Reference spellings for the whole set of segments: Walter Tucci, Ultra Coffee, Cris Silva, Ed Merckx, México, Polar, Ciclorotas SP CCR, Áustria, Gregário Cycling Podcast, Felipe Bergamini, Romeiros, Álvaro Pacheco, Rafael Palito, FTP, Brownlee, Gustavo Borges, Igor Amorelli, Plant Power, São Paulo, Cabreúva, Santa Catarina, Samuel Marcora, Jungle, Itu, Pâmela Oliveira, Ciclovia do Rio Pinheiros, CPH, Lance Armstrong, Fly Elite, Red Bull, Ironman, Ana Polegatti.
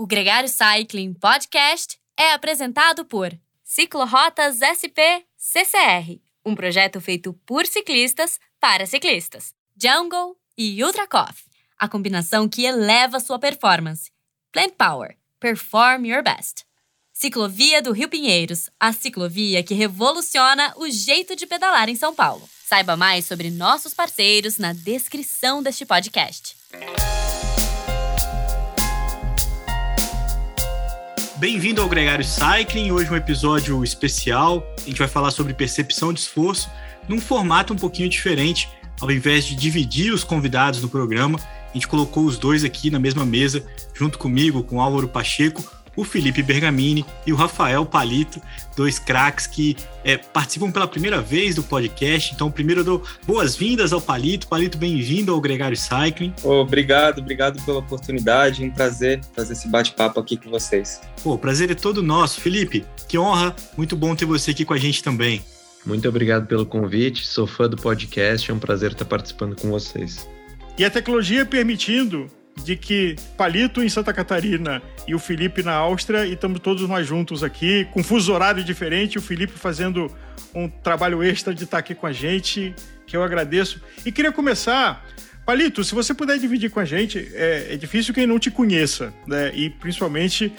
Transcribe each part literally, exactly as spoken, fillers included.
O Gregário Cycling Podcast é apresentado por Ciclorotas S P C C R, um projeto feito por ciclistas para ciclistas. Jungle e Ultra Coffee, a combinação que eleva sua performance. Plant Power, perform your best. Ciclovia do Rio Pinheiros, a ciclovia que revoluciona o jeito de pedalar em São Paulo. Saiba mais sobre nossos parceiros na descrição deste podcast. Bem-vindo ao Gregário Cycling, hoje um episódio especial. A gente vai falar sobre percepção de esforço num formato um pouquinho diferente. Ao invés de dividir os convidados do programa, a gente colocou os dois aqui na mesma mesa, junto comigo, com o Álvaro Pacheco, o Felipe Bergamini e o Rafael Palito, dois craques que é, participam pela primeira vez do podcast. Então, primeiro eu dou boas-vindas ao Palito. Palito, bem-vindo ao Gregário Cycling. Obrigado, obrigado pela oportunidade. É um prazer fazer esse bate-papo aqui com vocês. Pô, o prazer é todo nosso. Felipe, que honra. Muito bom ter você aqui com a gente também. Muito obrigado pelo convite, sou fã do podcast, é um prazer estar participando com vocês. E a tecnologia permitindo de que Palito em Santa Catarina e o Felipe na Áustria, e estamos todos nós juntos aqui, com fuso horário diferente, o Felipe fazendo um trabalho extra de estar aqui com a gente, que eu agradeço. E queria começar, Palito, se você puder dividir com a gente, é, é difícil quem não te conheça, né? E principalmente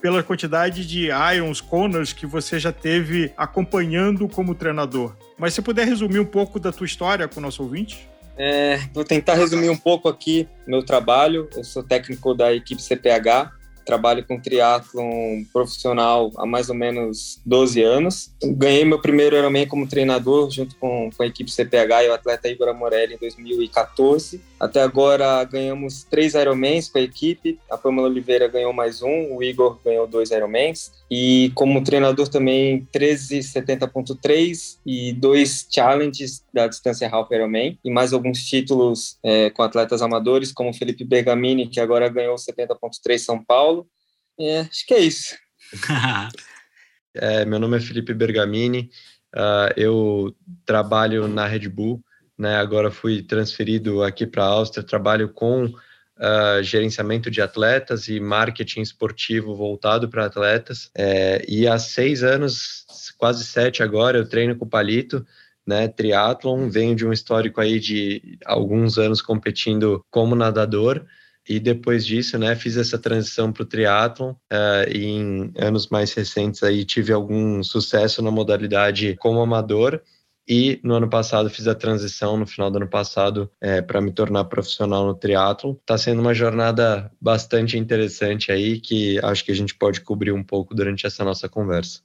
pela quantidade de Irons, Corners que você já teve acompanhando como treinador. Mas se puder resumir um pouco da tua história com o nosso ouvinte? É, vou tentar resumir um pouco aqui meu trabalho. Eu sou técnico da equipe C P H, trabalho com triatlon profissional há mais ou menos doze anos. Ganhei meu primeiro Ironman como treinador junto com, com a equipe C P H e o atleta Igor Amorelli em dois mil e catorze. Até agora ganhamos três Ironmans com a equipe, a Pâmela Oliveira ganhou mais um, o Igor ganhou dois Ironmans. E como treinador também treze setenta ponto três e dois challenges da distância Half Ironman. E mais alguns títulos é, com atletas amadores, como o Felipe Bergamini, que agora ganhou setenta ponto três São Paulo. É, acho que é isso. é, meu nome é Felipe Bergamini, uh, eu trabalho na Red Bull. Né, agora fui transferido aqui para a Áustria, trabalho com uh, gerenciamento de atletas e marketing esportivo voltado para atletas. É, e há seis anos, quase sete agora, eu treino com o Palito, né, triatlon, venho de um histórico aí de alguns anos competindo como nadador. E depois disso, né, fiz essa transição para o triatlon uh, e em anos mais recentes aí tive algum sucesso na modalidade como amador. E no ano passado fiz a transição, no final do ano passado, é, para me tornar profissional no triatlon. Está sendo uma jornada bastante interessante aí, que acho que a gente pode cobrir um pouco durante essa nossa conversa.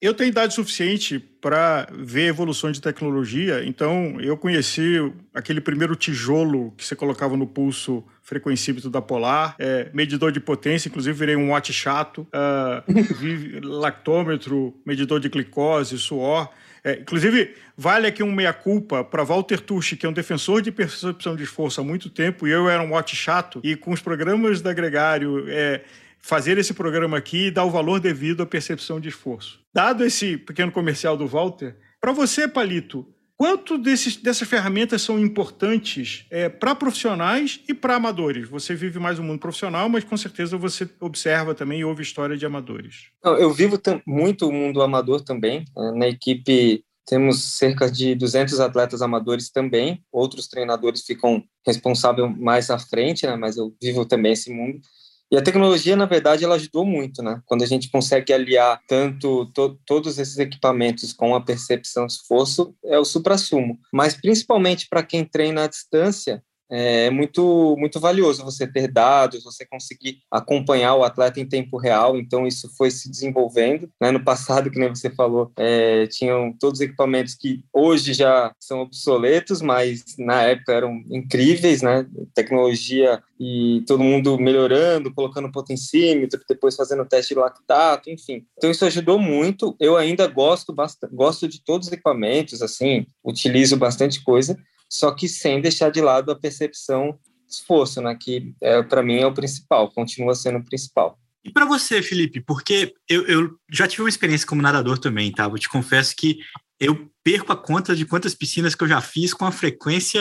Eu tenho idade suficiente para ver a evolução de tecnologia, então eu conheci aquele primeiro tijolo que você colocava no pulso, frequencímetro da Polar, é, medidor de potência, inclusive virei um watch chato, uh, lactômetro, medidor de glicose, suor. É, inclusive, vale aqui um meia-culpa para Walter Tucci, que é um defensor de percepção de esforço há muito tempo, e eu era um watch chato, e com os programas da Gregário, é, fazer esse programa aqui e dar o valor devido à percepção de esforço. Dado esse pequeno comercial do Walter, para você, Palito, quanto desses, dessas ferramentas são importantes é, para profissionais e para amadores? Você vive mais um mundo profissional, mas com certeza você observa também e ouve história de amadores. Eu vivo tam- muito o mundo amador também. Na equipe temos cerca de duzentos atletas amadores também. Outros treinadores ficam responsáveis mais à frente, né? Mas eu vivo também esse mundo. E a tecnologia, na verdade, ela ajudou muito, né? Quando a gente consegue aliar tanto to- todos esses equipamentos com a percepção de esforço, é o suprassumo. Mas, principalmente para quem treina à distância, é muito, muito valioso você ter dados, você conseguir acompanhar o atleta em tempo real. Então, isso foi se desenvolvendo, né? No passado, que nem você falou, é, tinham todos os equipamentos que hoje já são obsoletos, mas na época eram incríveis, né? Tecnologia... e todo mundo melhorando, colocando potencímetro, depois fazendo teste de lactato, enfim. Então isso ajudou muito. Eu ainda gosto bastante, gosto de todos os equipamentos, assim, utilizo bastante coisa, só que sem deixar de lado a percepção de esforço, né, que é, para mim é o principal, continua sendo o principal. E para você, Felipe, porque eu, eu já tive uma experiência como nadador também, tá? Eu te confesso que eu perco a conta de quantas piscinas que eu já fiz com uma frequência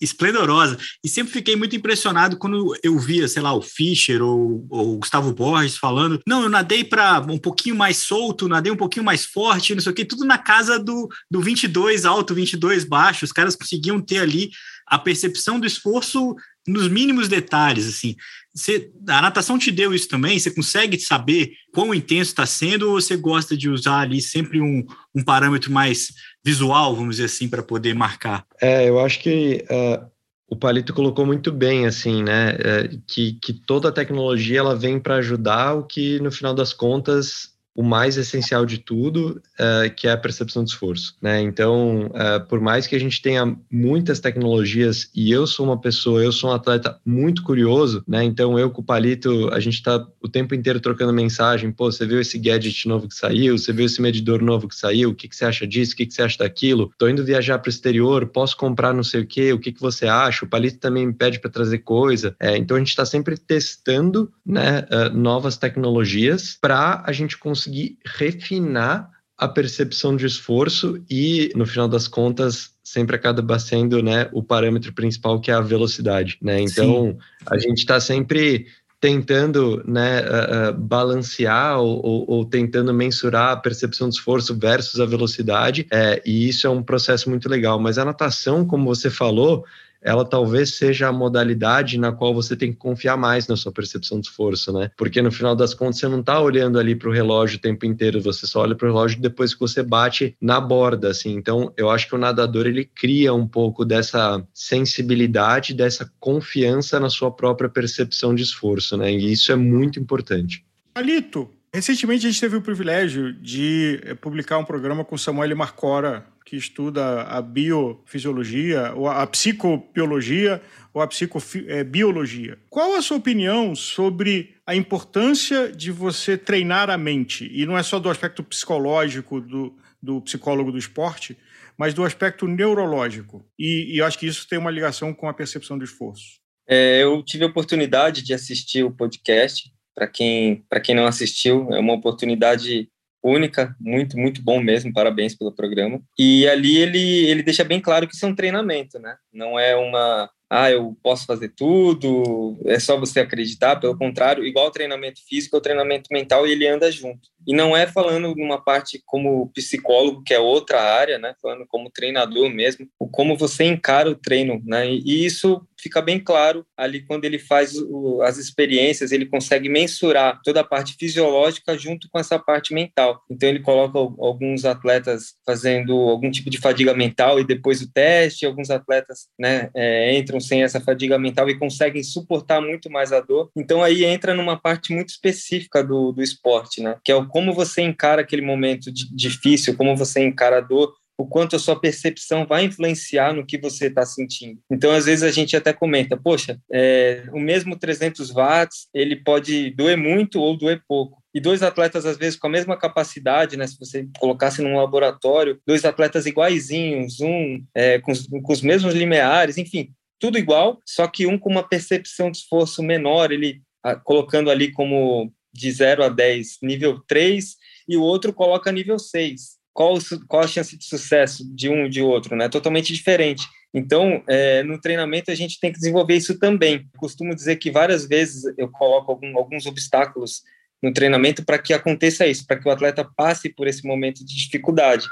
esplendorosa. E sempre fiquei muito impressionado quando eu via, sei lá, o Fischer ou, ou o Gustavo Borges falando, não, eu nadei para um pouquinho mais solto, nadei um pouquinho mais forte, não sei o quê, tudo na casa do, do vinte e dois alto, vinte e dois baixo. Os caras conseguiam ter ali a percepção do esforço nos mínimos detalhes, assim. Você, a natação te deu isso também? Você consegue saber quão intenso está sendo ou você gosta de usar ali sempre um, um parâmetro mais visual, vamos dizer assim, para poder marcar? É, eu acho que uh, o Palito colocou muito bem, assim, né? Uh, que, que toda a tecnologia ela vem para ajudar o que, no final das contas, o mais essencial de tudo, uh, que é a percepção de esforço, né? Então, uh, por mais que a gente tenha muitas tecnologias, e eu sou uma pessoa, eu sou um atleta muito curioso, né? Então, eu com o Palito, a gente tá o tempo inteiro trocando mensagem, pô, você viu esse gadget novo que saiu? Você viu esse medidor novo que saiu? O que, que você acha disso? O que, que você acha daquilo? Tô indo viajar pro exterior, posso comprar não sei o quê? O que, que você acha? O Palito também me pede para trazer coisa. É, então, a gente tá sempre testando, né, uh, novas tecnologias para a gente conseguir conseguir refinar a percepção de esforço e, no final das contas, sempre acaba sendo, né, o parâmetro principal, que é a velocidade, né? Então, sim, a gente está sempre tentando, né, uh, uh, balancear ou, ou, ou tentando mensurar a percepção de esforço versus a velocidade, é, e isso é um processo muito legal. Mas a natação, como você falou, ela talvez seja a modalidade na qual você tem que confiar mais na sua percepção de esforço, né? Porque no final das contas você não está olhando ali para o relógio o tempo inteiro, você só olha para o relógio depois que você bate na borda, assim. Então, eu acho que o nadador, ele cria um pouco dessa sensibilidade, dessa confiança na sua própria percepção de esforço, né? E isso é muito importante. Palito, recentemente a gente teve o privilégio de publicar um programa com o Samuel Marcora, que estuda a biofisiologia, ou a psicobiologia, ou a psicobiologia. Qual a sua opinião sobre a importância de você treinar a mente? E não é só do aspecto psicológico do, do psicólogo do esporte, mas do aspecto neurológico. E, e eu acho que isso tem uma ligação com a percepção do esforço. É, eu tive a oportunidade de assistir o podcast. Para quem, para quem não assistiu, é uma oportunidade única, muito, muito bom mesmo, parabéns pelo programa. E ali ele, ele deixa bem claro que isso é um treinamento, né? Não é uma, ah, eu posso fazer tudo, é só você acreditar, pelo contrário, igual o treinamento físico, é o treinamento mental, e ele anda junto. E não é falando numa parte como psicólogo, que é outra área, né? Falando como treinador mesmo, o como você encara o treino, né? E isso fica bem claro ali quando ele faz o, as experiências, ele consegue mensurar toda a parte fisiológica junto com essa parte mental. Então, ele coloca alguns atletas fazendo algum tipo de fadiga mental e depois o teste, alguns atletas, né, é, entram sem essa fadiga mental e conseguem suportar muito mais a dor. Então, aí entra numa parte muito específica do, do esporte, né? Que é o como você encara aquele momento de, difícil, como você encara a dor, o quanto a sua percepção vai influenciar no que você está sentindo. Então, às vezes, a gente até comenta, poxa, é, o mesmo trezentos watts, ele pode doer muito ou doer pouco. E dois atletas, às vezes, com a mesma capacidade, né? Se você colocasse num laboratório, dois atletas iguaizinhos, um é, com, com os mesmos limiares, enfim, tudo igual, só que um com uma percepção de esforço menor, ele a, colocando ali como de zero a dez, nível três, e o outro coloca nível seis. Qual, qual a chance de sucesso de um e de outro, né? Totalmente diferente. Então, é, no treinamento, a gente tem que desenvolver isso também. Eu costumo dizer que várias vezes eu coloco algum, alguns obstáculos no treinamento para que aconteça isso, para que o atleta passe por esse momento de dificuldade.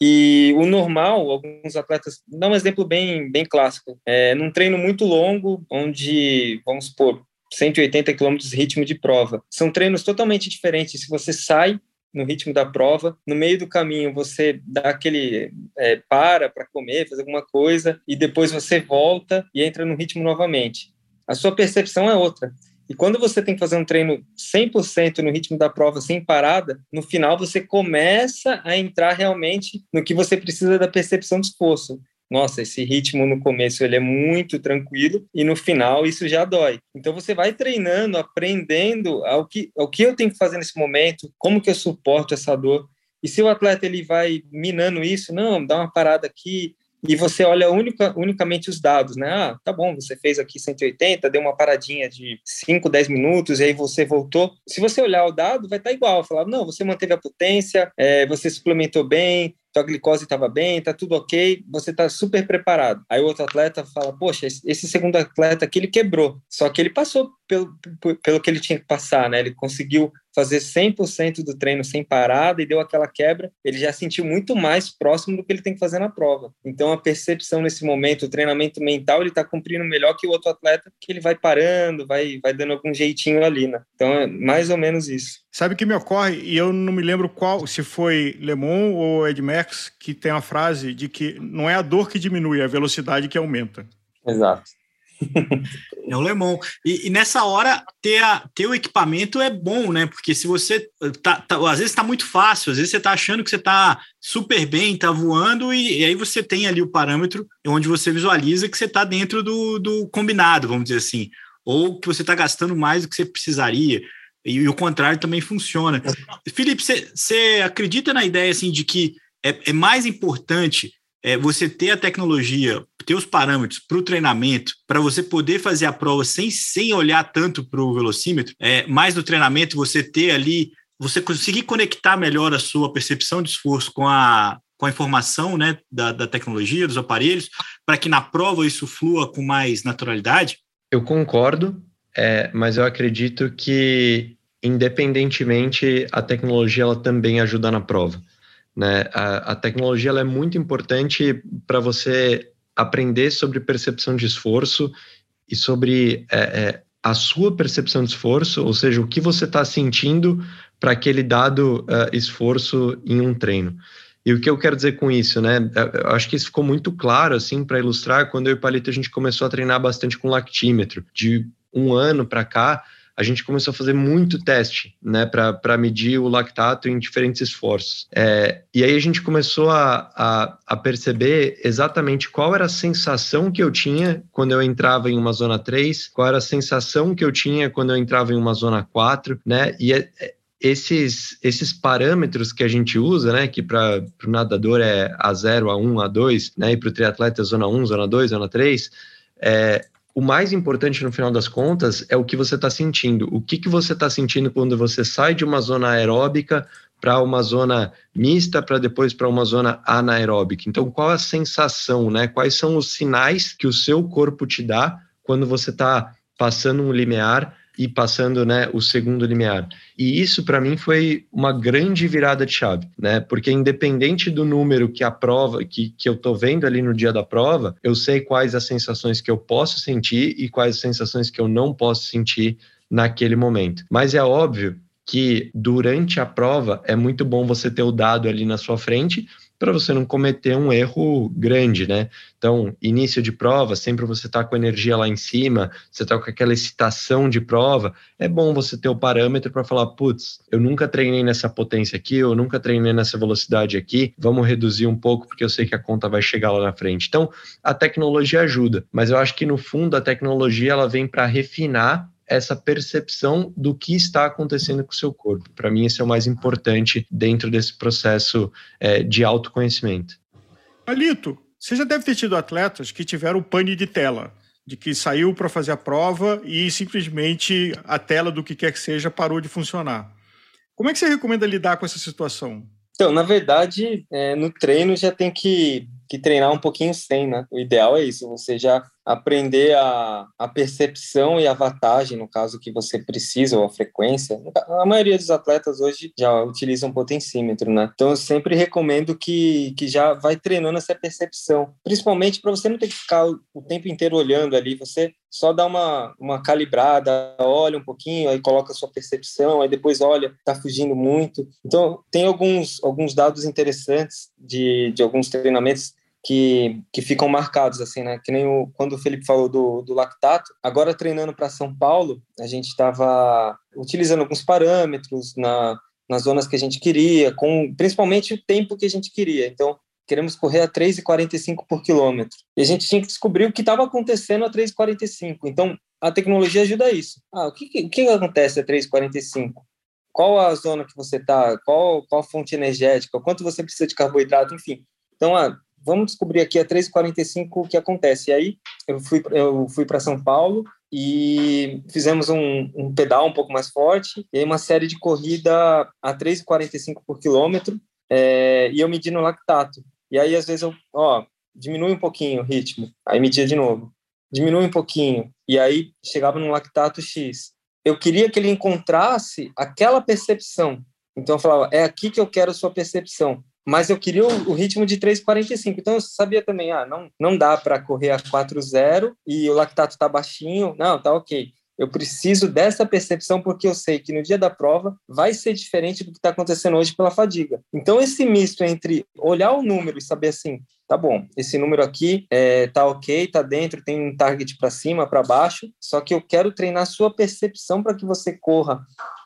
E o normal, alguns atletas... Dá um exemplo bem, bem clássico. É, num treino muito longo, onde, vamos supor, cento e oitenta quilômetros de ritmo de prova. São treinos totalmente diferentes. Se você sai no ritmo da prova, no meio do caminho você dá aquele é, para para comer, fazer alguma coisa, e depois você volta e entra no ritmo novamente. A sua percepção é outra. E quando você tem que fazer um treino cem por cento no ritmo da prova, sem parada, no final você começa a entrar realmente no que você precisa da percepção de esforço. Nossa, esse ritmo no começo ele é muito tranquilo e no final isso já dói. Então você vai treinando, aprendendo ao que, ao que eu tenho que fazer nesse momento, como que eu suporto essa dor. E se o atleta ele vai minando isso, não, dá uma parada aqui, e você olha única, unicamente os dados, né? Ah, tá bom, você fez aqui cento e oitenta, deu uma paradinha de cinco, dez minutos, e aí você voltou. Se você olhar o dado, vai estar igual. Falar, não, você manteve a potência, é, você suplementou bem, tua glicose estava bem, tá tudo ok, você tá super preparado. Aí o outro atleta fala, poxa, esse segundo atleta aqui, ele quebrou. Só que ele passou pelo, pelo que ele tinha que passar, né? Ele conseguiu fazer cem por cento do treino sem parada e deu aquela quebra. Ele já sentiu muito mais próximo do que ele tem que fazer na prova. Então, a percepção nesse momento, o treinamento mental, ele tá cumprindo melhor que o outro atleta, que ele vai parando, vai, vai dando algum jeitinho ali, né? Então, é mais ou menos isso. Sabe o que me ocorre? E eu não me lembro qual, se foi Le Mans ou Ed Merckx, que tem a frase de que não é a dor que diminui, é a velocidade que aumenta. Exato. É o Le Mans. E, e nessa hora, ter, a, ter o equipamento é bom, né? Porque se você... Tá, tá, às vezes tá muito fácil, às vezes você tá achando que você tá super bem, tá voando, e, e aí você tem ali o parâmetro onde você visualiza que você tá dentro do, do combinado, vamos dizer assim. Ou que você tá gastando mais do que você precisaria. E, e o contrário também funciona. Felipe, você acredita na ideia, assim, de que é, é mais importante... É você ter a tecnologia, ter os parâmetros para o treinamento, para você poder fazer a prova sem, sem olhar tanto para o velocímetro, é, mais no treinamento você ter ali, você conseguir conectar melhor a sua percepção de esforço com a, com a informação, né, da, da tecnologia, dos aparelhos, para que na prova isso flua com mais naturalidade? Eu concordo, é, mas eu acredito que, independentemente, a tecnologia ela também ajuda na prova. Né? A, a tecnologia ela é muito importante para você aprender sobre percepção de esforço e sobre é, é, a sua percepção de esforço, ou seja, o que você está sentindo para aquele dado uh, esforço em um treino. E o que eu quero dizer com isso, né? Eu acho que isso ficou muito claro, assim, para ilustrar, quando eu e o Palito a gente começou a treinar bastante com lactímetro. De um ano para cá, a gente começou a fazer muito teste, né, para medir o lactato em diferentes esforços. É, e aí a gente começou a, a, a perceber exatamente qual era a sensação que eu tinha quando eu entrava em uma zona três, qual era a sensação que eu tinha quando eu entrava em uma zona quatro, né, e é, esses, esses parâmetros que a gente usa, né, que para o nadador é A zero, A um, A dois, né, e para o triatleta é zona um, zona dois, zona três, é... O mais importante, no final das contas, é o que você está sentindo. O que, que você está sentindo quando você sai de uma zona aeróbica para uma zona mista, para depois para uma zona anaeróbica. Então, qual a sensação, né? Quais são os sinais que o seu corpo te dá quando você está passando um limiar e passando, né, o segundo limiar. E isso, para mim, foi uma grande virada de chave, né? Porque independente do número que a prova, que, que eu estou vendo ali no dia da prova, eu sei quais as sensações que eu posso sentir e quais as sensações que eu não posso sentir naquele momento. Mas é óbvio que durante a prova é muito bom você ter o dado ali na sua frente para você não cometer um erro grande, né? Então, início de prova, sempre você tá com a energia lá em cima, você tá com aquela excitação de prova, é bom você ter o parâmetro para falar, putz, eu nunca treinei nessa potência aqui, eu nunca treinei nessa velocidade aqui, vamos reduzir um pouco, porque eu sei que a conta vai chegar lá na frente. Então, a tecnologia ajuda, mas eu acho que, no fundo, a tecnologia ela vem para refinar essa percepção do que está acontecendo com o seu corpo. Para mim, esse é o mais importante dentro desse processo é, de autoconhecimento. Palito, você já deve ter tido atletas que tiveram pane de tela, de que saiu para fazer a prova e simplesmente a tela do que quer que seja parou de funcionar. Como é que você recomenda lidar com essa situação? Então, na verdade, é, no treino já tem que... que treinar um pouquinho sem, né? O ideal é isso, você já aprender a, a percepção e a wattagem, no caso que você precisa, ou a frequência. A maioria dos atletas hoje já utilizam potencímetro, né? Então eu sempre recomendo que, que já vai treinando essa percepção, principalmente para você não ter que ficar o, o tempo inteiro olhando ali, você só dá uma, uma calibrada, olha um pouquinho, aí coloca a sua percepção, aí depois olha, tá fugindo muito. Então tem alguns, alguns dados interessantes de, de alguns treinamentos Que, que ficam marcados, assim, né? Que nem o, quando o Felipe falou do, do lactato, agora treinando para São Paulo, a gente estava utilizando alguns parâmetros na, nas zonas que a gente queria, com principalmente o tempo que a gente queria. Então, queremos correr a três e quarenta e cinco por quilômetro. E a gente tinha que descobrir o que estava acontecendo a três e quarenta e cinco. Então, a tecnologia ajuda isso. Ah, o que, o que acontece a três e quarenta e cinco? Qual a zona que você está? Qual, qual a fonte energética? Quanto você precisa de carboidrato? Enfim. Então, a vamos descobrir aqui a três e quarenta e cinco o que acontece. E aí eu fui, eu fui para São Paulo e fizemos um, um pedal um pouco mais forte e uma série de corrida a três e quarenta e cinco por quilômetro. é, e eu medi no lactato. E aí, às vezes, eu, ó, diminui um pouquinho o ritmo, aí media de novo. Diminui um pouquinho, e aí chegava no lactato X. Eu queria que ele encontrasse aquela percepção. Então, eu falava, é aqui que eu quero sua percepção. Mas eu queria o, o ritmo de três quarenta e cinco. Então, eu sabia também, ah, não, não dá para correr a quatro zero e o lactato está baixinho. Não, tá ok. Eu preciso dessa percepção porque eu sei que no dia da prova vai ser diferente do que está acontecendo hoje pela fadiga. Então, esse misto entre olhar o número e saber assim, tá bom, esse número aqui é, tá ok, tá dentro, tem um target para cima, para baixo, só que eu quero treinar a sua percepção para que você corra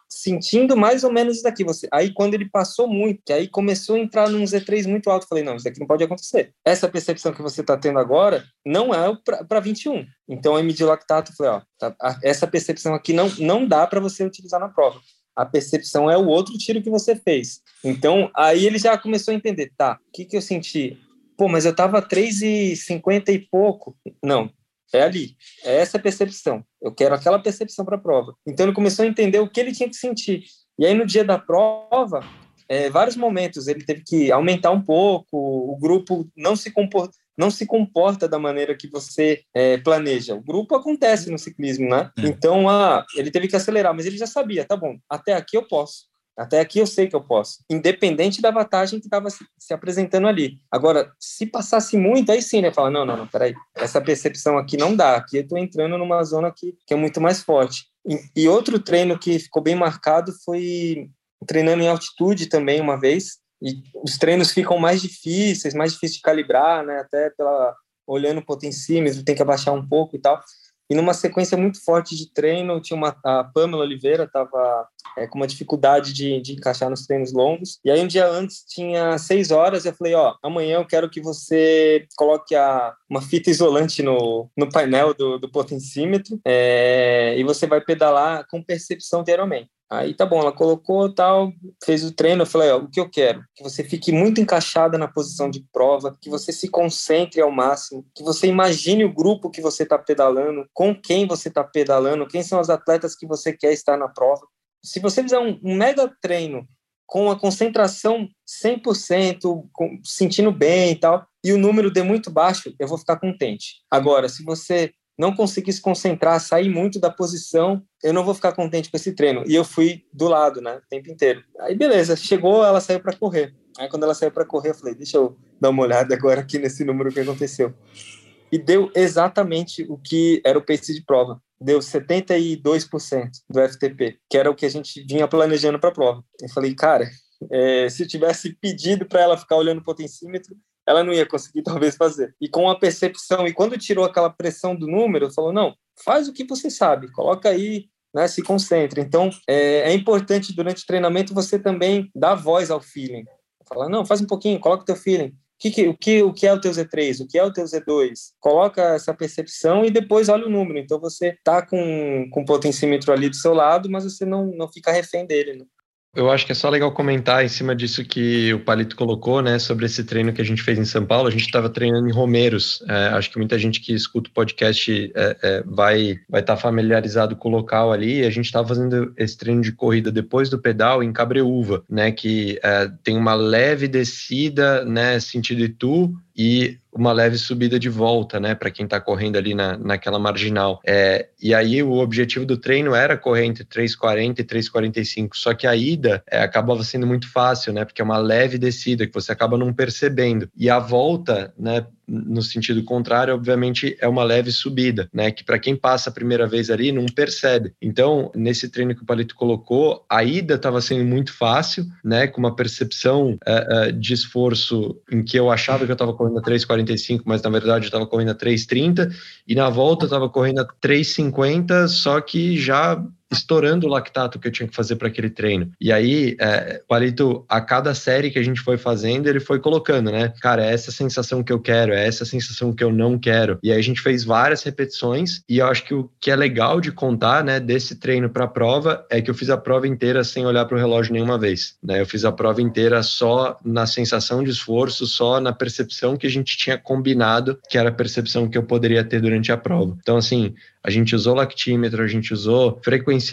sentindo mais ou menos isso daqui. Você... Aí, quando ele passou muito, que aí começou a entrar num Z três muito alto, falei, não, isso daqui não pode acontecer. Essa percepção que você está tendo agora não é para vinte e um. Então, eu medi o lactato, falei, ó, tá, a, essa percepção aqui não, não dá para você utilizar na prova. A percepção é o outro tiro que você fez. Então, aí ele já começou a entender, tá, o que, que eu senti? Pô, mas eu estava três e cinquenta e pouco. Não, é ali, é essa percepção. Eu quero aquela percepção para a prova. Então, ele começou a entender o que ele tinha que sentir. E aí, no dia da prova, é, vários momentos, ele teve que aumentar um pouco, o grupo não se comporta, não se comporta da maneira que você é, planeja. O grupo acontece no ciclismo, né? Então, ah, ele teve que acelerar, mas ele já sabia, tá bom, até aqui eu posso. Até aqui eu sei que eu posso, independente da vantagem que estava se, se apresentando ali. Agora, se passasse muito, aí sim, né? Fala, não, não, não, peraí, essa percepção aqui não dá, aqui eu estou entrando numa zona que, que é muito mais forte. E, e outro treino que ficou bem marcado foi treinando em altitude também uma vez, e os treinos ficam mais difíceis, mais difíceis de calibrar, né? Até pela, olhando o potencímetro, tem que abaixar um pouco e tal. E numa sequência muito forte de treino, tinha uma, a Pâmela Oliveira estava é, com uma dificuldade de, de encaixar nos treinos longos. E aí, um dia antes, tinha seis horas, eu falei, ó, amanhã eu quero que você coloque a, uma fita isolante no, no painel do, do potencímetro é, e você vai pedalar com percepção de Ironman. Aí, tá bom, ela colocou tal, fez o treino, eu falei, ó, o que eu quero? Que você fique muito encaixada na posição de prova, que você se concentre ao máximo, que você imagine o grupo que você tá pedalando, com quem você tá pedalando, quem são os atletas que você quer estar na prova. Se você fizer um, um mega treino com a concentração cem por cento, com, sentindo bem e tal, e o número dê muito baixo, eu vou ficar contente. Agora, se você... não consegui se concentrar, sair muito da posição, eu não vou ficar contente com esse treino. E eu fui do lado, né, o tempo inteiro. Aí, beleza, chegou, ela saiu para correr. Aí, quando ela saiu para correr, eu falei, deixa eu dar uma olhada agora aqui nesse número que aconteceu. E deu exatamente o que era o pace de prova. Deu setenta e dois por cento do F T P, que era o que a gente vinha planejando para a prova. Eu falei, cara, é, se eu tivesse pedido para ela ficar olhando o potencímetro, ela não ia conseguir, talvez, fazer. E com a percepção, e quando tirou aquela pressão do número, falou, não, faz o que você sabe, coloca aí, né, se concentra. Então, é, é importante, durante o treinamento, você também dar voz ao feeling. Falar, não, faz um pouquinho, coloca o teu feeling. O que, que, o que, o que é o teu Z três? O que é o teu Z dois? Coloca essa percepção e depois olha o número. Então, você está com, com o potencímetro ali do seu lado, mas você não, não fica refém dele, né? Eu acho que é só legal comentar em cima disso que o Palito colocou, né, sobre esse treino que a gente fez em São Paulo. A gente estava treinando em Romeiros. É, acho que muita gente que escuta o podcast é, é, vai vai estar tá familiarizado com o local ali. A gente estava fazendo esse treino de corrida depois do pedal em Cabreúva, né, que é, tem uma leve descida, né, sentido Itu, e uma leve subida de volta, né, para quem está correndo ali na, naquela marginal. É, e aí o objetivo do treino era correr entre três e quarenta e três e quarenta e cinco, só que a ida é, acabava sendo muito fácil, né, porque é uma leve descida que você acaba não percebendo. E a volta, né, no sentido contrário, obviamente, é uma leve subida, né, que para quem passa a primeira vez ali, não percebe. Então, nesse treino que o Palito colocou, a ida estava sendo muito fácil, né, com uma percepção uh, uh, de esforço em que eu achava que eu estava correndo a três e quarenta e cinco, mas na verdade eu estava correndo a três e trinta, e na volta eu estava correndo a três e cinquenta, só que já... estourando o lactato que eu tinha que fazer para aquele treino. E aí, é, Palito, a cada série que a gente foi fazendo, ele foi colocando, né? Cara, é essa sensação que eu quero, é essa sensação que eu não quero. E aí a gente fez várias repetições, e eu acho que o que é legal de contar, né, desse treino para a prova, é que eu fiz a prova inteira sem olhar para o relógio nenhuma vez, né? Eu fiz a prova inteira só na sensação de esforço, só na percepção que a gente tinha combinado, que era a percepção que eu poderia ter durante a prova. Então, assim, a gente usou lactímetro, a gente usou frequencímetro,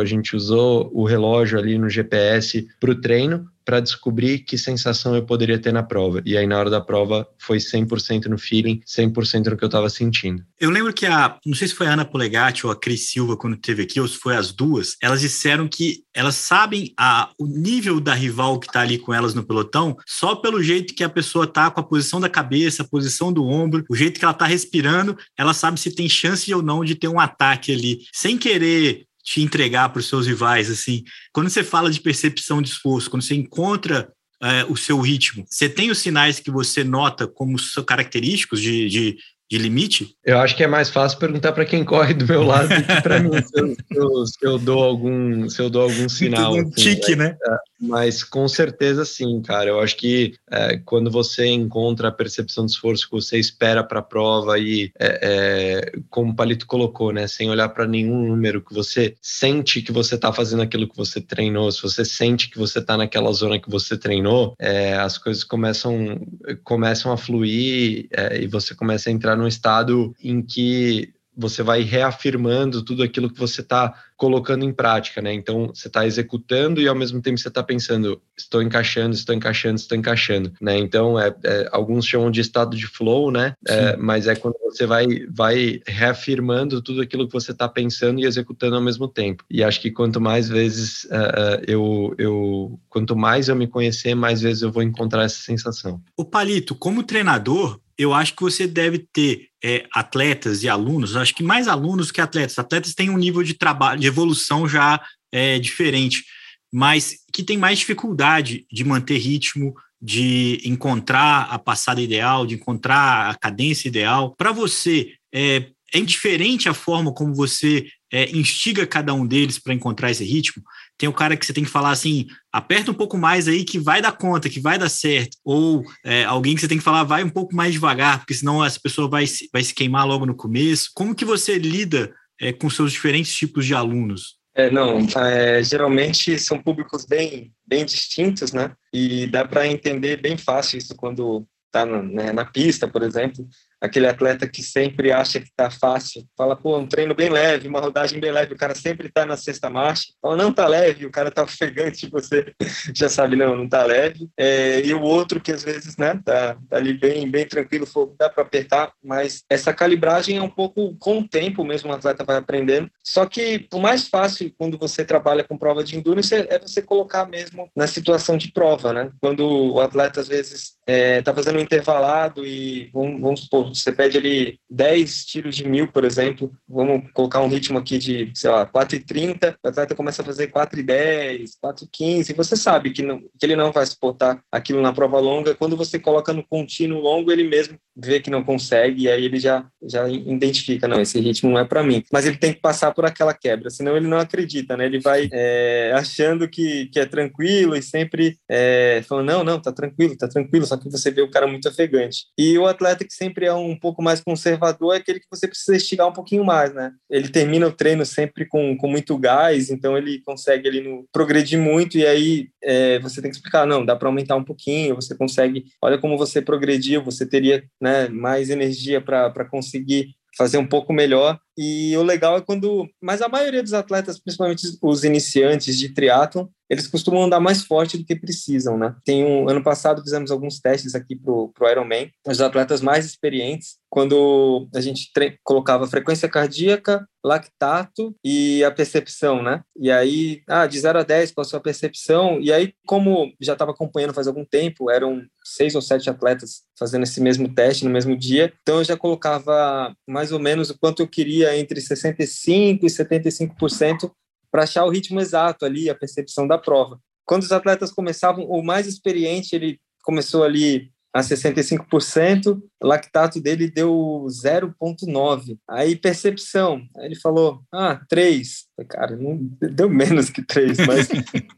a gente usou o relógio ali no G P S para o treino, para descobrir que sensação eu poderia ter na prova. E aí, na hora da prova, foi cem por cento no feeling, cem por cento no que eu estava sentindo. Eu lembro que a, não sei se foi a Ana Polegatti ou a Cris Silva, quando teve aqui, ou se foi as duas, elas disseram que elas sabem a, o nível da rival que está ali com elas no pelotão só pelo jeito que a pessoa está com a posição da cabeça, a posição do ombro, o jeito que ela está respirando, ela sabe se tem chance ou não de ter um ataque ali, sem querer te entregar para os seus rivais, assim. Quando você fala de percepção de esforço, quando você encontra é, o seu ritmo, você tem os sinais que você nota como característicos de, de, de limite? Eu acho que é mais fácil perguntar para quem corre do meu lado do que para mim, se eu, se, eu, se, eu dou algum, se eu dou algum sinal. Um tique, assim, né? É, mas com certeza sim, cara. Eu acho que é, quando você encontra a percepção de esforço que você espera para a prova e, é, é, como o Palito colocou, né, sem olhar para nenhum número, que você sente que você está fazendo aquilo que você treinou, se você sente que você está naquela zona que você treinou, é, as coisas começam, começam a fluir é, e você começa a entrar num estado em que você vai reafirmando tudo aquilo que você está colocando em prática, né? Então, você está executando e, ao mesmo tempo, você está pensando, estou encaixando, estou encaixando, estou encaixando, né? Então, é, é, alguns chamam de estado de flow, né? É, mas é quando você vai, vai reafirmando tudo aquilo que você está pensando e executando ao mesmo tempo. E acho que quanto mais vezes uh, eu, eu... Quanto mais eu me conhecer, mais vezes eu vou encontrar essa sensação. O Palito, como treinador, eu acho que você deve ter é, atletas e alunos, acho que mais alunos que atletas. Atletas têm um nível de trabalho, de evolução já é, diferente, mas que tem mais dificuldade de manter ritmo, de encontrar a passada ideal, de encontrar a cadência ideal. Para você, é, é indiferente a forma como você é, instiga cada um deles para encontrar esse ritmo? Tem o cara que você tem que falar assim, aperta um pouco mais aí que vai dar conta, que vai dar certo. Ou é, alguém que você tem que falar, vai um pouco mais devagar, porque senão essa pessoa vai se, vai se queimar logo no começo. Como que você lida é, com seus diferentes tipos de alunos? É, não, é, geralmente são públicos bem, bem distintos, né? E dá para entender bem fácil isso quando está na, né, na pista, por exemplo. Aquele atleta que sempre acha que tá fácil, fala, pô, um treino bem leve, uma rodagem bem leve, o cara sempre tá na sexta marcha, ou não tá leve, o cara tá ofegante, você já sabe, não, não tá leve. É, e o outro que às vezes, né, tá, tá ali bem, bem tranquilo, dá para apertar, mas essa calibragem é um pouco com o tempo mesmo, o atleta vai aprendendo. Só que o mais fácil quando você trabalha com prova de endurance é você colocar mesmo na situação de prova, né? Quando o atleta às vezes é, tá fazendo um intervalado e vamos, vamos supor, você pede ali dez tiros de mil, por exemplo, vamos colocar um ritmo aqui de, sei lá, quatro e trinta, o atleta começa a fazer quatro e dez, quatro e quinze, você sabe que, não, que ele não vai suportar aquilo na prova longa. Quando você coloca no contínuo longo, ele mesmo vê que não consegue, e aí ele já, já identifica, não, esse ritmo não é para mim. Mas ele tem que passar por aquela quebra, senão ele não acredita, né? Ele vai é, achando que, que é tranquilo e sempre é, falando, não, não, tá tranquilo, tá tranquilo, só que você vê o cara muito ofegante. E o atleta que sempre é um um pouco mais conservador é aquele que você precisa estirar um pouquinho mais, né? Ele termina o treino sempre com, com muito gás, então ele consegue ele no, progredir muito, e aí é, você tem que explicar, não, dá para aumentar um pouquinho, você consegue, olha como você progrediu, você teria, né, mais energia para conseguir fazer um pouco melhor. E o legal é quando... Mas a maioria dos atletas, principalmente os iniciantes de triatlon, eles costumam andar mais forte do que precisam, né? Tem um... Ano passado fizemos alguns testes aqui pro, pro Ironman. Os atletas mais experientes, quando a gente tre... colocava frequência cardíaca, lactato e a percepção, né? E aí, ah, de zero a dez, qual a sua percepção? E aí, como já estava acompanhando faz algum tempo, eram seis ou sete atletas fazendo esse mesmo teste no mesmo dia, então eu já colocava mais ou menos o quanto eu queria entre sessenta e cinco por cento e setenta e cinco por cento para achar o ritmo exato ali, a percepção da prova. Quando os atletas começavam, o mais experiente, ele começou ali a sessenta e cinco por cento, o lactato dele deu zero vírgula nove. Aí percepção, aí ele falou, ah, três. Cara, não deu menos que três, mas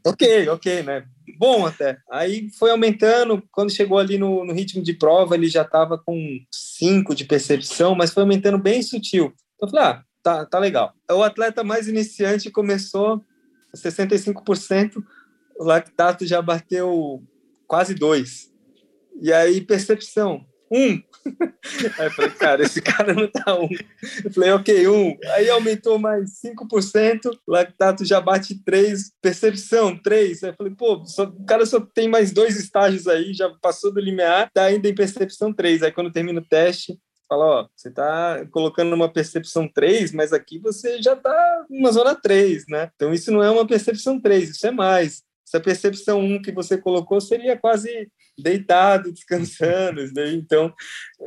ok, ok, né? Bom até. Aí foi aumentando, quando chegou ali no, no ritmo de prova, ele já estava com cinco de percepção, mas foi aumentando bem sutil. Eu falei, ah, tá, tá legal. O atleta mais iniciante começou sessenta e cinco por cento, o lactato já bateu quase dois. E aí, percepção. um. Aí eu falei, cara, esse cara não tá um. Eu falei, ok, um. Aí aumentou mais cinco por cento, lactato já bate três, percepção três. Aí eu falei, pô, só, o cara só tem mais dois estágios aí, já passou do limiar, tá ainda em percepção três. Aí quando termina o teste, fala, ó, você tá colocando uma percepção três, mas aqui você já tá numa zona três, né? Então isso não é uma percepção três, isso é mais. Essa percepção um que você colocou seria quase deitado, descansando, né? Então,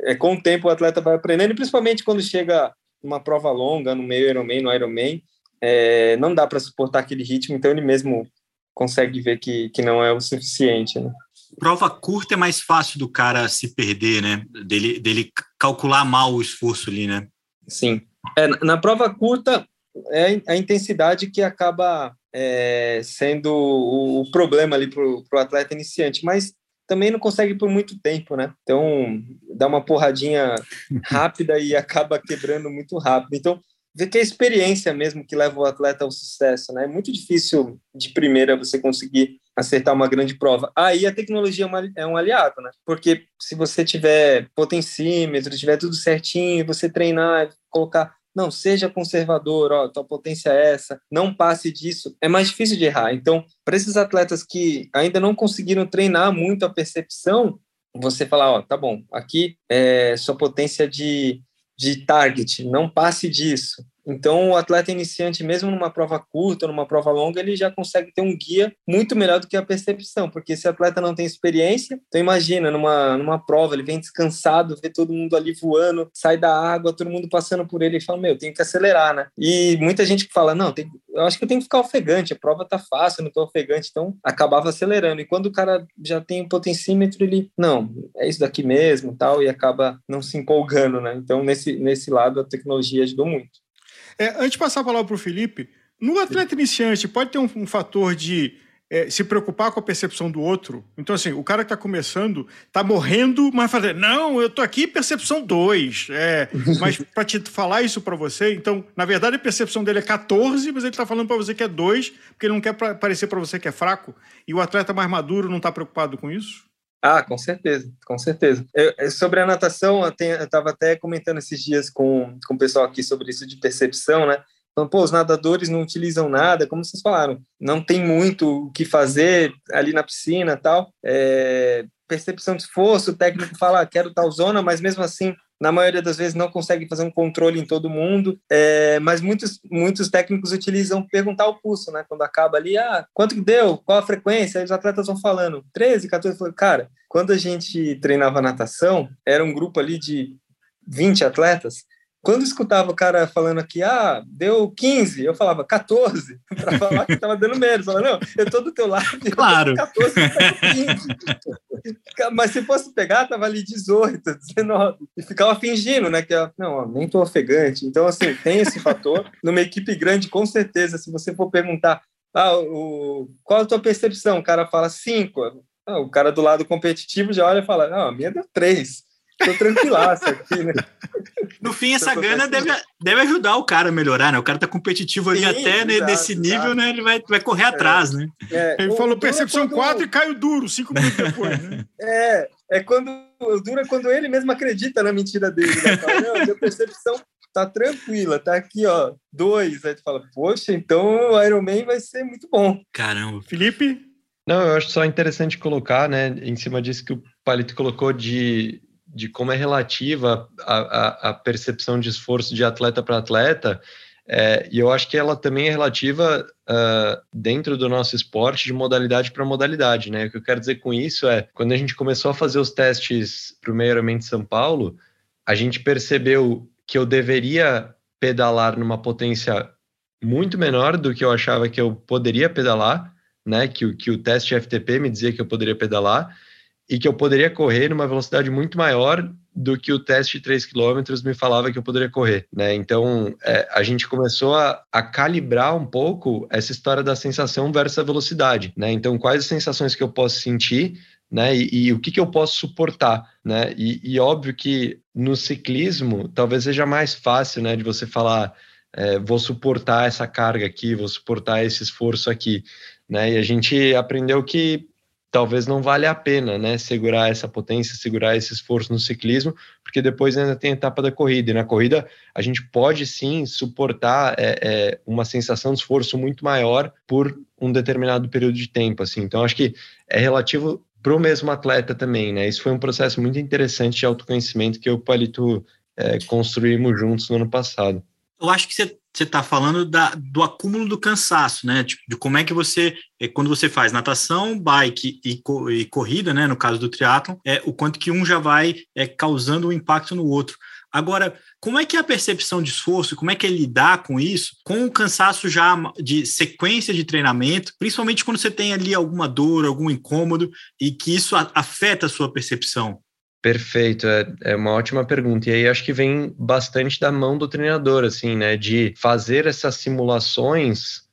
é, com o tempo o atleta vai aprendendo, e principalmente quando chega uma prova longa, no meio Ironman, no Ironman, é, não dá para suportar aquele ritmo, então ele mesmo consegue ver que, que não é o suficiente, né? Prova curta é mais fácil do cara se perder, né? Dele, dele calcular mal o esforço ali, né? Sim. É, na prova curta, é a intensidade que acaba é, sendo o, o problema ali para o atleta iniciante, mas também não consegue por muito tempo, né? Então, dá uma porradinha rápida e acaba quebrando muito rápido. Então, vê que é a experiência mesmo que leva o atleta ao sucesso, né? É muito difícil de primeira você conseguir acertar uma grande prova. Aí ah, a tecnologia é, uma, é um aliado, né? Porque se você tiver potencímetro, tiver tudo certinho, você treinar, colocar, não, seja conservador, ó, tua potência é essa, não passe disso, é mais difícil de errar. Então, para esses atletas que ainda não conseguiram treinar muito a percepção, você falar, ó, tá bom, aqui é sua potência de... de target, não passe disso. Então, o atleta iniciante, mesmo numa prova curta, numa prova longa, ele já consegue ter um guia muito melhor do que a percepção, porque esse atleta não tem experiência, então imagina, numa, numa prova, ele vem descansado, vê todo mundo ali voando, sai da água, todo mundo passando por ele, e fala, meu, tenho que acelerar, né? E muita gente que fala, não, tem, eu acho que eu tenho que ficar ofegante, a prova tá fácil, eu não tô ofegante, então acabava acelerando. E quando o cara já tem um potencímetro, ele, não, é isso daqui mesmo, tal, e acaba não se empolgando, né? Então, nesse, nesse lado, a tecnologia ajudou muito. É, antes de passar a palavra para o Felipe, no atleta iniciante pode ter um, um fator de é, se preocupar com a percepção do outro? Então, assim, o cara que está começando está morrendo, mas fazendo, não, eu estou aqui percepção dois. É, mas para te falar isso para você, então, na verdade, a percepção dele é catorze, mas ele está falando para você que é dois, porque ele não quer pra, parecer para você que é fraco. E o atleta mais maduro não está preocupado com isso? Ah, com certeza, com certeza. Eu, sobre a natação, eu estava até comentando esses dias com, com o pessoal aqui sobre isso de percepção, né? Então, pô, os nadadores não utilizam nada, como vocês falaram, não tem muito o que fazer ali na piscina e tal. É, percepção de esforço, o técnico fala, ah, quero tal zona, mas mesmo assim, na maioria das vezes, não consegue fazer um controle em todo mundo. É, mas muitos, muitos técnicos utilizam perguntar o pulso, né? Quando acaba ali, ah, quanto que deu? Qual a frequência? Aí os atletas vão falando, treze, catorze. Falei, cara, quando a gente treinava natação, era um grupo ali de vinte atletas. Quando eu escutava o cara falando aqui, ah, deu quinze, eu falava catorze, para falar que estava dando menos. Eu falava, não, eu tô do teu lado, eu claro. catorze, quinze. Mas se fosse pegar, tava ali dezoito, dezenove. E ficava fingindo, né? Que eu, não, ó, nem tô ofegante. Então, assim, tem esse fator. Numa equipe grande, com certeza, se você for perguntar, ah, o, qual a tua percepção? O cara fala cinco. Ah, o cara do lado competitivo já olha e fala, não, a minha deu três. Tô tranquilaço aqui, né? No fim, essa gana deve, deve ajudar o cara a melhorar, né? O cara tá competitivo ali até nesse nível, né? Ele vai, vai correr atrás, né? Ele falou percepção quatro e caiu duro, cinco minutos depois, né? É, é quando o duro é quando ele mesmo acredita na mentira dele, né? Fala, não, minha percepção tá tranquila, tá aqui, ó, dois. Aí tu fala, poxa, então o Ironman vai ser muito bom. Caramba. Felipe? Não, eu acho só interessante colocar, né? Em cima disso que o Palito colocou de... de como é relativa a, a, a percepção de esforço de atleta para atleta, é, e eu acho que ela também é relativa uh, dentro do nosso esporte de modalidade para modalidade, né? O que eu quero dizer com isso é, quando a gente começou a fazer os testes para o meio Ironman de São Paulo, a gente percebeu que eu deveria pedalar numa potência muito menor do que eu achava que eu poderia pedalar, né? Que, que o teste F T P me dizia que eu poderia pedalar, e que eu poderia correr numa velocidade muito maior do que o teste de três quilômetros me falava que eu poderia correr, né? Então, é, a gente começou a, a calibrar um pouco essa história da sensação versus a velocidade, né? Então, quais as sensações que eu posso sentir, né? E, e o que, que eu posso suportar, né? E, e óbvio que no ciclismo, talvez seja mais fácil, né? De você falar, é, vou suportar essa carga aqui, vou suportar esse esforço aqui, né? E a gente aprendeu que talvez não valha a pena, né, segurar essa potência, segurar esse esforço no ciclismo, porque depois ainda tem a etapa da corrida, e na corrida a gente pode sim suportar é, é, uma sensação de esforço muito maior por um determinado período de tempo, assim. Então acho que é relativo para o mesmo atleta também, né, isso foi um processo muito interessante de autoconhecimento que eu e o Palito é, construímos juntos no ano passado. Eu acho que você você está falando da, do acúmulo do cansaço, né? Tipo, de como é que você, quando você faz natação, bike e, co, e corrida, né? No caso do triatlon, é o quanto que um já vai é, causando um impacto no outro. Agora, como é que é a percepção de esforço, como é que é lidar com isso, com o cansaço já de sequência de treinamento, principalmente quando você tem ali alguma dor, algum incômodo, e que isso afeta a sua percepção? Perfeito, é, é uma ótima pergunta, e aí acho que vem bastante da mão do treinador, assim, né, de fazer essas simulações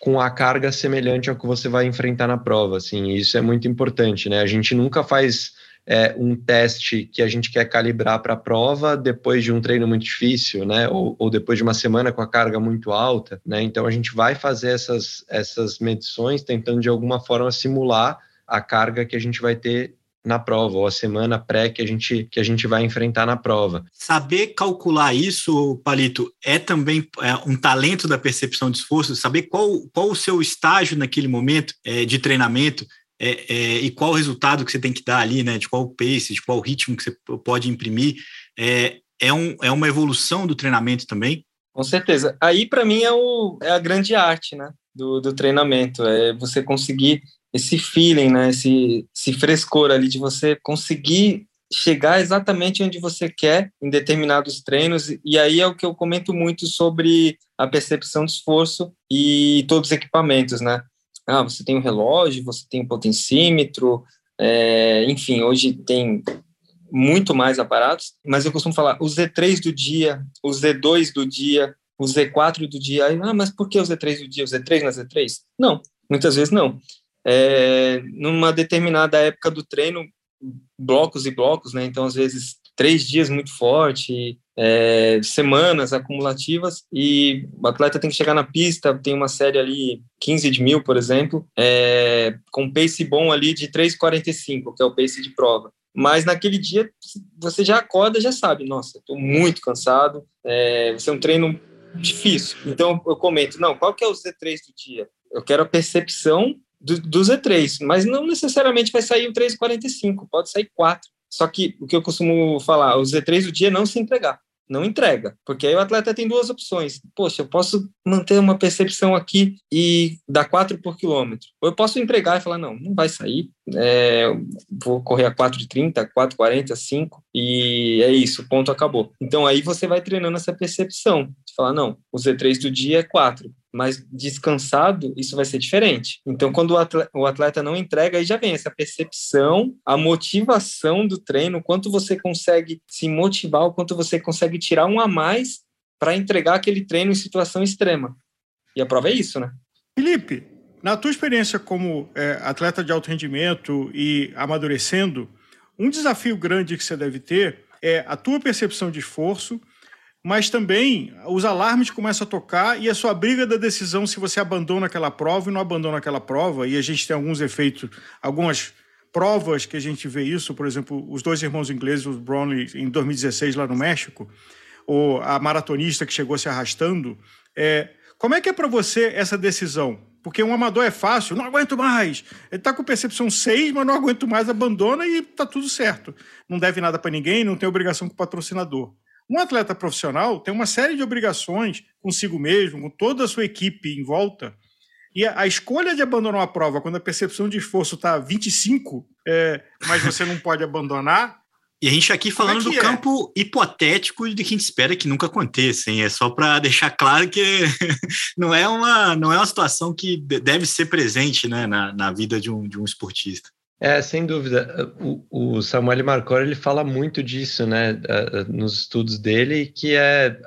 com a carga semelhante ao que você vai enfrentar na prova, assim, e isso é muito importante, né, a gente nunca faz é, um teste que a gente quer calibrar para a prova depois de um treino muito difícil, né, ou, ou depois de uma semana com a carga muito alta, né, então a gente vai fazer essas, essas medições tentando de alguma forma simular a carga que a gente vai ter na prova, ou a semana pré que a gente, que a gente vai enfrentar na prova. Saber calcular isso, Palito, é também é, um talento da percepção de esforço, saber qual, qual o seu estágio naquele momento é, de treinamento é, é, e qual o resultado que você tem que dar ali, né, de qual pace, de qual ritmo que você pode imprimir, é, é, um, é uma evolução do treinamento também? Com certeza. Aí, para mim, é, o, é a grande arte, né, do, do treinamento, é você conseguir esse feeling, né? esse, esse frescor ali de você conseguir chegar exatamente onde você quer em determinados treinos, e aí é o que eu comento muito sobre a percepção de esforço e todos os equipamentos, né? Ah, você tem o relógio, você tem o potencímetro, é, enfim, hoje tem muito mais aparatos, mas eu costumo falar o Z três do dia, o Z dois do dia, o Z quatro do dia. Aí, ah, mas por que o Z três do dia? O Z três não é Z três? Não, muitas vezes não. É, numa determinada época do treino, blocos e blocos, né? Então, às vezes, três dias muito forte, é, semanas acumulativas, e o atleta tem que chegar na pista, tem uma série ali, quinze de mil, por exemplo, é, com pace bom ali de três quarenta e cinco, que é o pace de prova. Mas naquele dia, você já acorda, já sabe, nossa, estou muito cansado, é, vai ser um treino difícil. Então, eu comento, não, qual que é o Z três do dia? Eu quero a percepção Do, do Z três, mas não necessariamente vai sair o três quarenta e cinco, pode sair quatro. Só que o que eu costumo falar, o Z três do dia não se entregar, não entrega, porque aí o atleta tem duas opções. Poxa, eu posso manter uma percepção aqui e dar quatro por quilômetro, ou eu posso entregar e falar, não, não vai sair, é, vou correr a quatro trinta, quatro quarenta, cinco, e é isso, ponto, acabou. Então aí você vai treinando essa percepção, de falar, não, o Z três do dia é quatro, mas descansado, isso vai ser diferente. Então, quando o atleta, o atleta não entrega, aí já vem essa percepção, a motivação do treino, o quanto você consegue se motivar, o quanto você consegue tirar um a mais para entregar aquele treino em situação extrema. E a prova é isso, né? Felipe, na tua experiência como é, atleta de alto rendimento e amadurecendo, um desafio grande que você deve ter é a tua percepção de esforço, mas também os alarmes começam a tocar e a sua briga da decisão se você abandona aquela prova e não abandona aquela prova. E a gente tem alguns efeitos, algumas provas que a gente vê isso. Por exemplo, os dois irmãos ingleses, os Brownlee, em dois mil e dezesseis, lá no México, ou a maratonista que chegou se arrastando. É, como é que é para você essa decisão? Porque um amador é fácil, não aguento mais. Ele está com percepção seis, mas não aguento mais, abandona e está tudo certo. Não deve nada para ninguém, não tem obrigação com o patrocinador. Um atleta profissional tem uma série de obrigações consigo mesmo, com toda a sua equipe em volta, e a escolha de abandonar uma prova quando a percepção de esforço está vinte e cinco, é, mas você não pode abandonar. E a gente aqui falando é do é? campo hipotético de que a gente espera que nunca aconteça, hein? É só para deixar claro que não, é uma, não é uma situação que deve ser presente, né, na, na vida de um, de um esportista. É, sem dúvida. O, o Samuel Marcora, ele fala muito disso, né, nos estudos dele, que é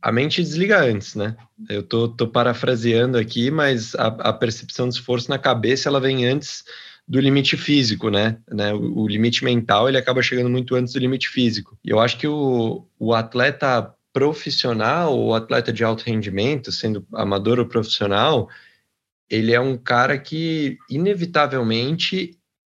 a mente desliga antes, né? Eu tô, tô parafraseando aqui, mas a, a percepção de esforço na cabeça, ela vem antes do limite físico, né? né? O, o limite mental, ele acaba chegando muito antes do limite físico. E eu acho que o, o atleta profissional, o atleta de alto rendimento, sendo amador ou profissional, ele é um cara que, inevitavelmente,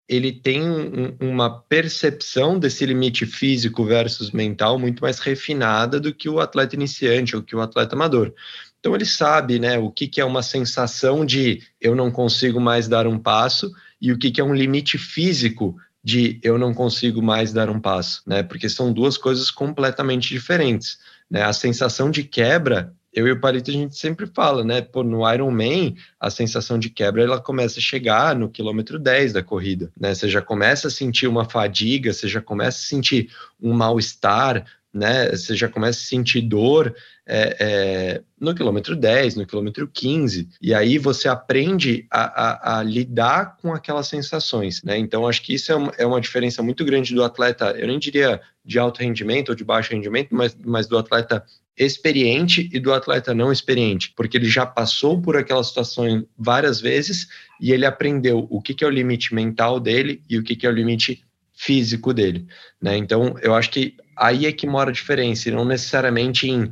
ele tem um, uma percepção desse limite físico versus mental muito mais refinada do que o atleta iniciante ou que o atleta amador. Então ele sabe, né, o que, que é uma sensação de eu não consigo mais dar um passo e o que, que é um limite físico de eu não consigo mais dar um passo, né? Porque são duas coisas completamente diferentes, né? A sensação de quebra, eu e o Palito a gente sempre fala, né? Pô, no Ironman, a sensação de quebra ela começa a chegar no quilômetro dez da corrida, né? Você já começa a sentir uma fadiga, você já começa a sentir um mal-estar, né? Você já começa a sentir dor é, é, no quilômetro dez, no quilômetro quinze, e aí você aprende a, a, a lidar com aquelas sensações, né? Então acho que isso é uma, é uma diferença muito grande do atleta, eu nem diria de alto rendimento ou de baixo rendimento, mas, mas do atleta experiente e do atleta não experiente, porque ele já passou por aquela situação várias vezes e ele aprendeu o que, que é o limite mental dele e o que, que é o limite físico dele, né? Então eu acho que aí é que mora a diferença, e não necessariamente em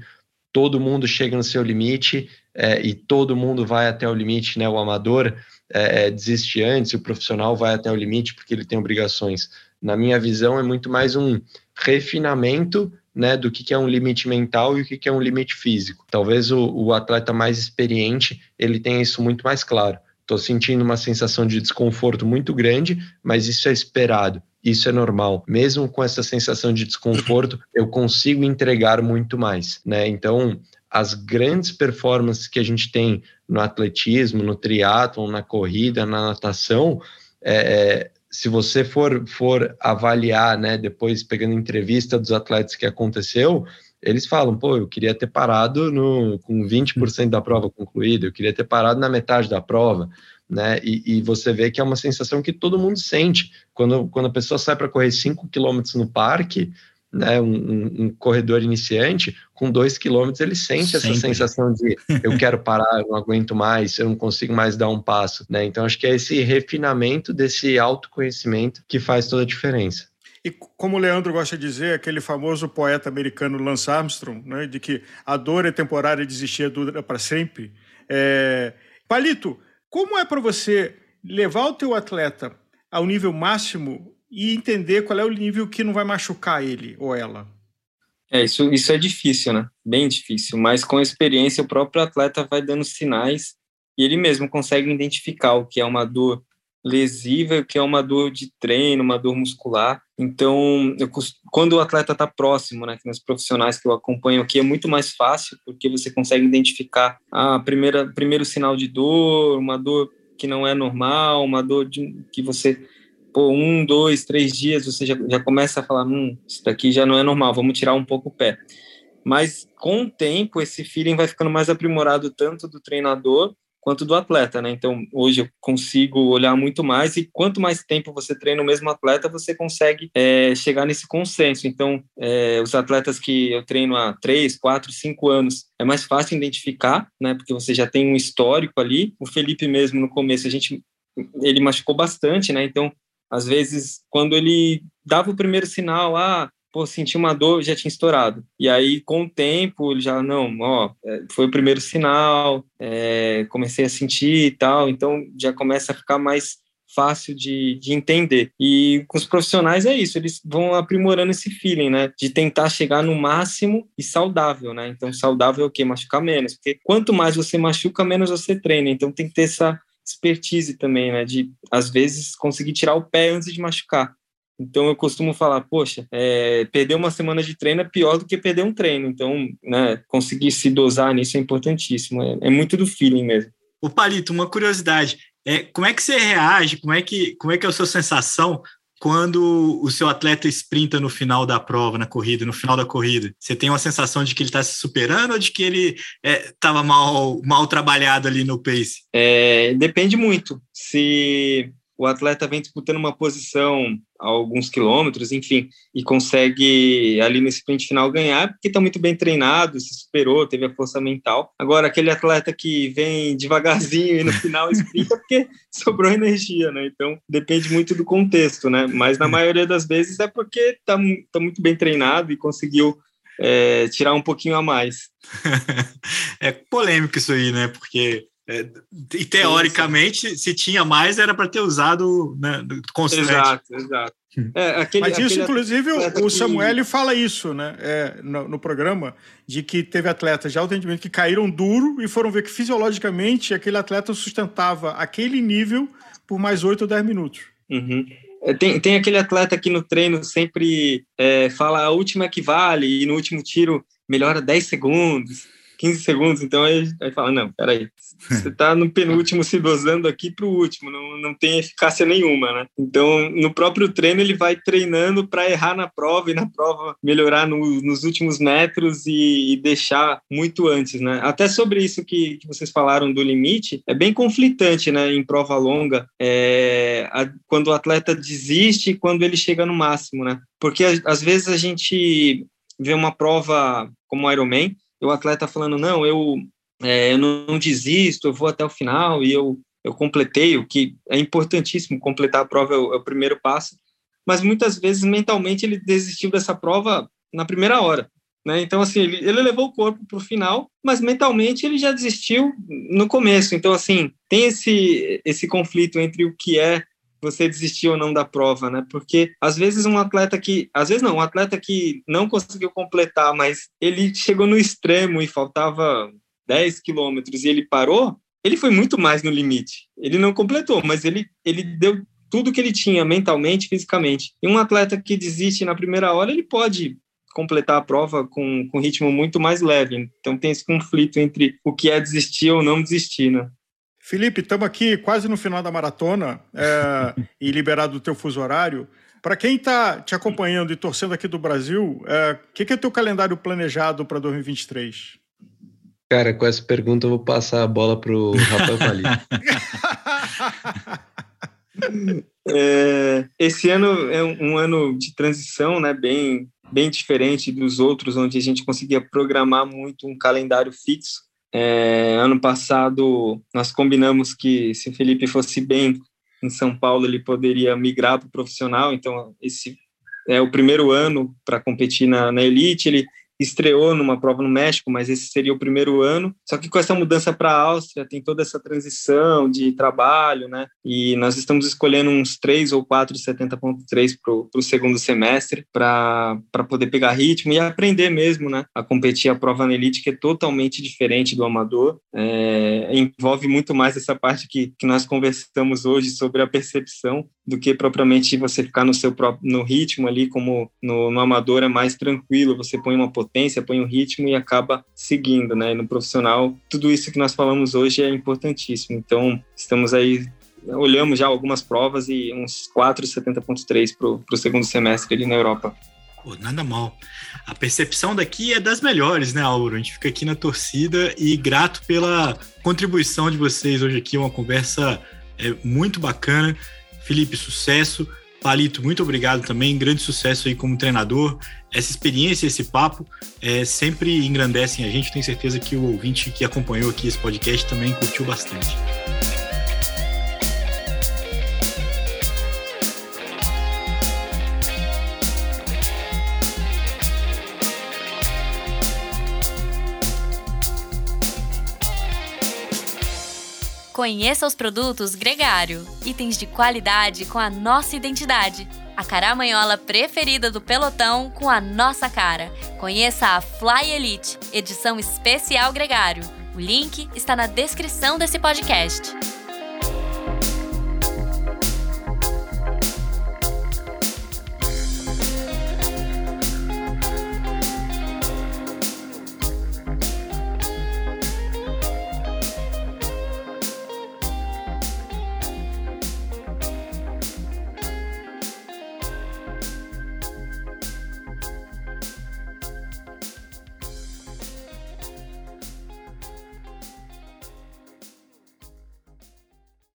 todo mundo chega no seu limite é, e todo mundo vai até o limite, né? O amador é, desiste antes, o profissional vai até o limite porque ele tem obrigações. Na minha visão é muito mais um refinamento, né, do que, que é um limite mental e o que, que é um limite físico. Talvez o, o atleta mais experiente, ele tenha isso muito mais claro. Estou sentindo uma sensação de desconforto muito grande, mas isso é esperado, isso é normal. Mesmo com essa sensação de desconforto, eu consigo entregar muito mais, né? Então, as grandes performances que a gente tem no atletismo, no triatlon, na corrida, na natação, é... se você for, for avaliar, né, depois pegando entrevista dos atletas que aconteceu, eles falam, pô, eu queria ter parado no, com vinte por cento da prova concluída, eu queria ter parado na metade da prova, né, e, e você vê que é uma sensação que todo mundo sente. Quando, quando a pessoa sai para correr cinco quilômetros no parque, né, um, um, um corredor iniciante, com dois quilômetros ele sente Sempre. essa sensação de eu quero parar, eu não aguento mais, eu não consigo mais dar um passo, né? Então acho que é esse refinamento desse autoconhecimento que faz toda a diferença. E como o Leandro gosta de dizer, aquele famoso poeta americano Lance Armstrong, né, de que a dor é temporária e desistir dura para sempre. É... Palito, como é para você levar o teu atleta ao nível máximo e entender qual é o nível que não vai machucar ele ou ela? É, isso, isso é difícil, né? Bem difícil, mas com a experiência o próprio atleta vai dando sinais e ele mesmo consegue identificar o que é uma dor lesível, o que é uma dor de treino, uma dor muscular. Então, eu, quando o atleta está próximo, né, que nos profissionais que eu acompanho aqui, é muito mais fácil, porque você consegue identificar a primeira, primeiro sinal de dor, uma dor que não é normal, uma dor de, que você... Pô, um, dois, três dias, você já, já começa a falar, hum, isso daqui já não é normal, vamos tirar um pouco o pé. Mas, com o tempo, esse feeling vai ficando mais aprimorado tanto do treinador quanto do atleta, né? Então, hoje eu consigo olhar muito mais e quanto mais tempo você treina o mesmo atleta, você consegue é, chegar nesse consenso. Então, é, os atletas que eu treino há três, quatro, cinco anos, é mais fácil identificar, né? Porque você já tem um histórico ali. O Felipe mesmo, no começo, a gente, ele machucou bastante, né? Então, às vezes, quando ele dava o primeiro sinal, ah, pô, senti uma dor, já tinha estourado. E aí, com o tempo, ele já, não, ó, foi o primeiro sinal, é, comecei a sentir e tal, então já começa a ficar mais fácil de, de entender. E com os profissionais é isso, eles vão aprimorando esse feeling, né? De tentar chegar no máximo e saudável, né? Então, saudável é o quê? Machucar menos. Porque quanto mais você machuca, menos você treina. Então, tem que ter essa expertise também, né, de às vezes conseguir tirar o pé antes de machucar. Então eu costumo falar, poxa, é, perder uma semana de treino é pior do que perder um treino, então, né, conseguir se dosar nisso é importantíssimo, é, é muito do feeling mesmo. O Palito, uma curiosidade, é, como é que você reage, como é que, como é que é a sua sensação quando o seu atleta sprinta no final da prova, na corrida, no final da corrida? Você tem uma sensação de que ele está se superando ou de que ele estava é, mal, mal trabalhado ali no pace? É, depende muito. Se o atleta vem disputando uma posição a alguns quilômetros, enfim, e consegue ali no sprint final ganhar, porque está muito bem treinado, se superou, teve a força mental. Agora, aquele atleta que vem devagarzinho e no final sprinta porque sobrou energia, né? Então, depende muito do contexto, né? Mas na maioria das vezes é porque está tá muito bem treinado e conseguiu é, tirar um pouquinho a mais. É polêmico isso aí, né? Porque É, e teoricamente, sim, sim. se tinha mais, era para ter usado, né, constante. Exato, exato. É, aquele, Mas isso, inclusive, o, o Samuel que... fala isso, né? É, no, no programa, de que teve atletas de alto rendimento que caíram duro e foram ver que fisiologicamente aquele atleta sustentava aquele nível por mais oito ou dez minutos. Uhum. Tem, tem aquele atleta que no treino sempre é, fala a última que vale e no último tiro melhora dez segundos, quinze segundos. Então aí, aí fala, não, peraí, você tá no penúltimo se dosando aqui pro último, não, não tem eficácia nenhuma, né? Então no próprio treino ele vai treinando para errar na prova e na prova melhorar no, nos últimos metros e, e deixar muito antes, né? Até sobre isso que, que vocês falaram do limite, é bem conflitante, né? Em prova longa, é, a, quando o atleta desiste e quando ele chega no máximo, né? Porque a, às vezes a gente vê uma prova como o Ironman, o atleta falando, não, eu, é, eu não desisto, eu vou até o final e eu, eu completei, o que é importantíssimo, completar a prova é o, é o primeiro passo, mas muitas vezes mentalmente ele desistiu dessa prova na primeira hora, né? Então assim, ele, ele levou o corpo para o final, mas mentalmente ele já desistiu no começo. Então assim, tem esse, esse conflito entre o que é você desistir ou não da prova, né? Porque às vezes um atleta que, às vezes não, um atleta que não conseguiu completar, mas ele chegou no extremo e faltava dez quilômetros e ele parou, ele foi muito mais no limite. Ele não completou, mas ele, ele deu tudo que ele tinha mentalmente, fisicamente. E um atleta que desiste na primeira hora, ele pode completar a prova com, com ritmo muito mais leve. Então tem esse conflito entre o que é desistir ou não desistir, né? Felipe, estamos aqui quase no final da maratona é, e liberado do teu fuso horário. Para quem está te acompanhando e torcendo aqui do Brasil, o é, que, que é teu calendário planejado para dois mil e vinte e três? Cara, com essa pergunta eu vou passar a bola para o Rafael Palito. É, esse ano é um ano de transição, né, bem, bem diferente dos outros, onde a gente conseguia programar muito um calendário fixo. É, ano passado, nós combinamos que se o Felipe fosse bem em São Paulo, ele poderia migrar para o profissional. Então, esse é o primeiro ano para competir na, na Elite. Ele estreou numa prova no México, mas esse seria o primeiro ano. Só que com essa mudança para a Áustria, tem toda essa transição de trabalho, né? E nós estamos escolhendo uns três ou quatro setenta ponto três para o segundo semestre, para poder pegar ritmo e aprender mesmo, né? A competir a prova na Elite, que é totalmente diferente do amador. É, envolve muito mais essa parte que, que nós conversamos hoje sobre a percepção do que propriamente você ficar no seu próprio no ritmo ali, como no, no amador é mais tranquilo, você põe uma potência, põe um ritmo e acaba seguindo, né? E no profissional, tudo isso que nós falamos hoje é importantíssimo. Então, estamos aí, olhamos já algumas provas e uns quatro setenta ponto três para o segundo semestre ali na Europa. Pô, nada mal. A percepção daqui é das melhores, né, Álvaro? A gente fica aqui na torcida e grato pela contribuição de vocês hoje aqui, uma conversa é, muito bacana. Felipe, sucesso. Palito, muito obrigado também. Grande sucesso aí como treinador. Essa experiência, esse papo, é, sempre engrandecem a gente. Tenho certeza que o ouvinte que acompanhou aqui esse podcast também curtiu bastante. Conheça os produtos Gregário, itens de qualidade com a nossa identidade. A caramanhola preferida do pelotão com a nossa cara. Conheça a Fly Elite, edição especial Gregário. O link está na descrição desse podcast.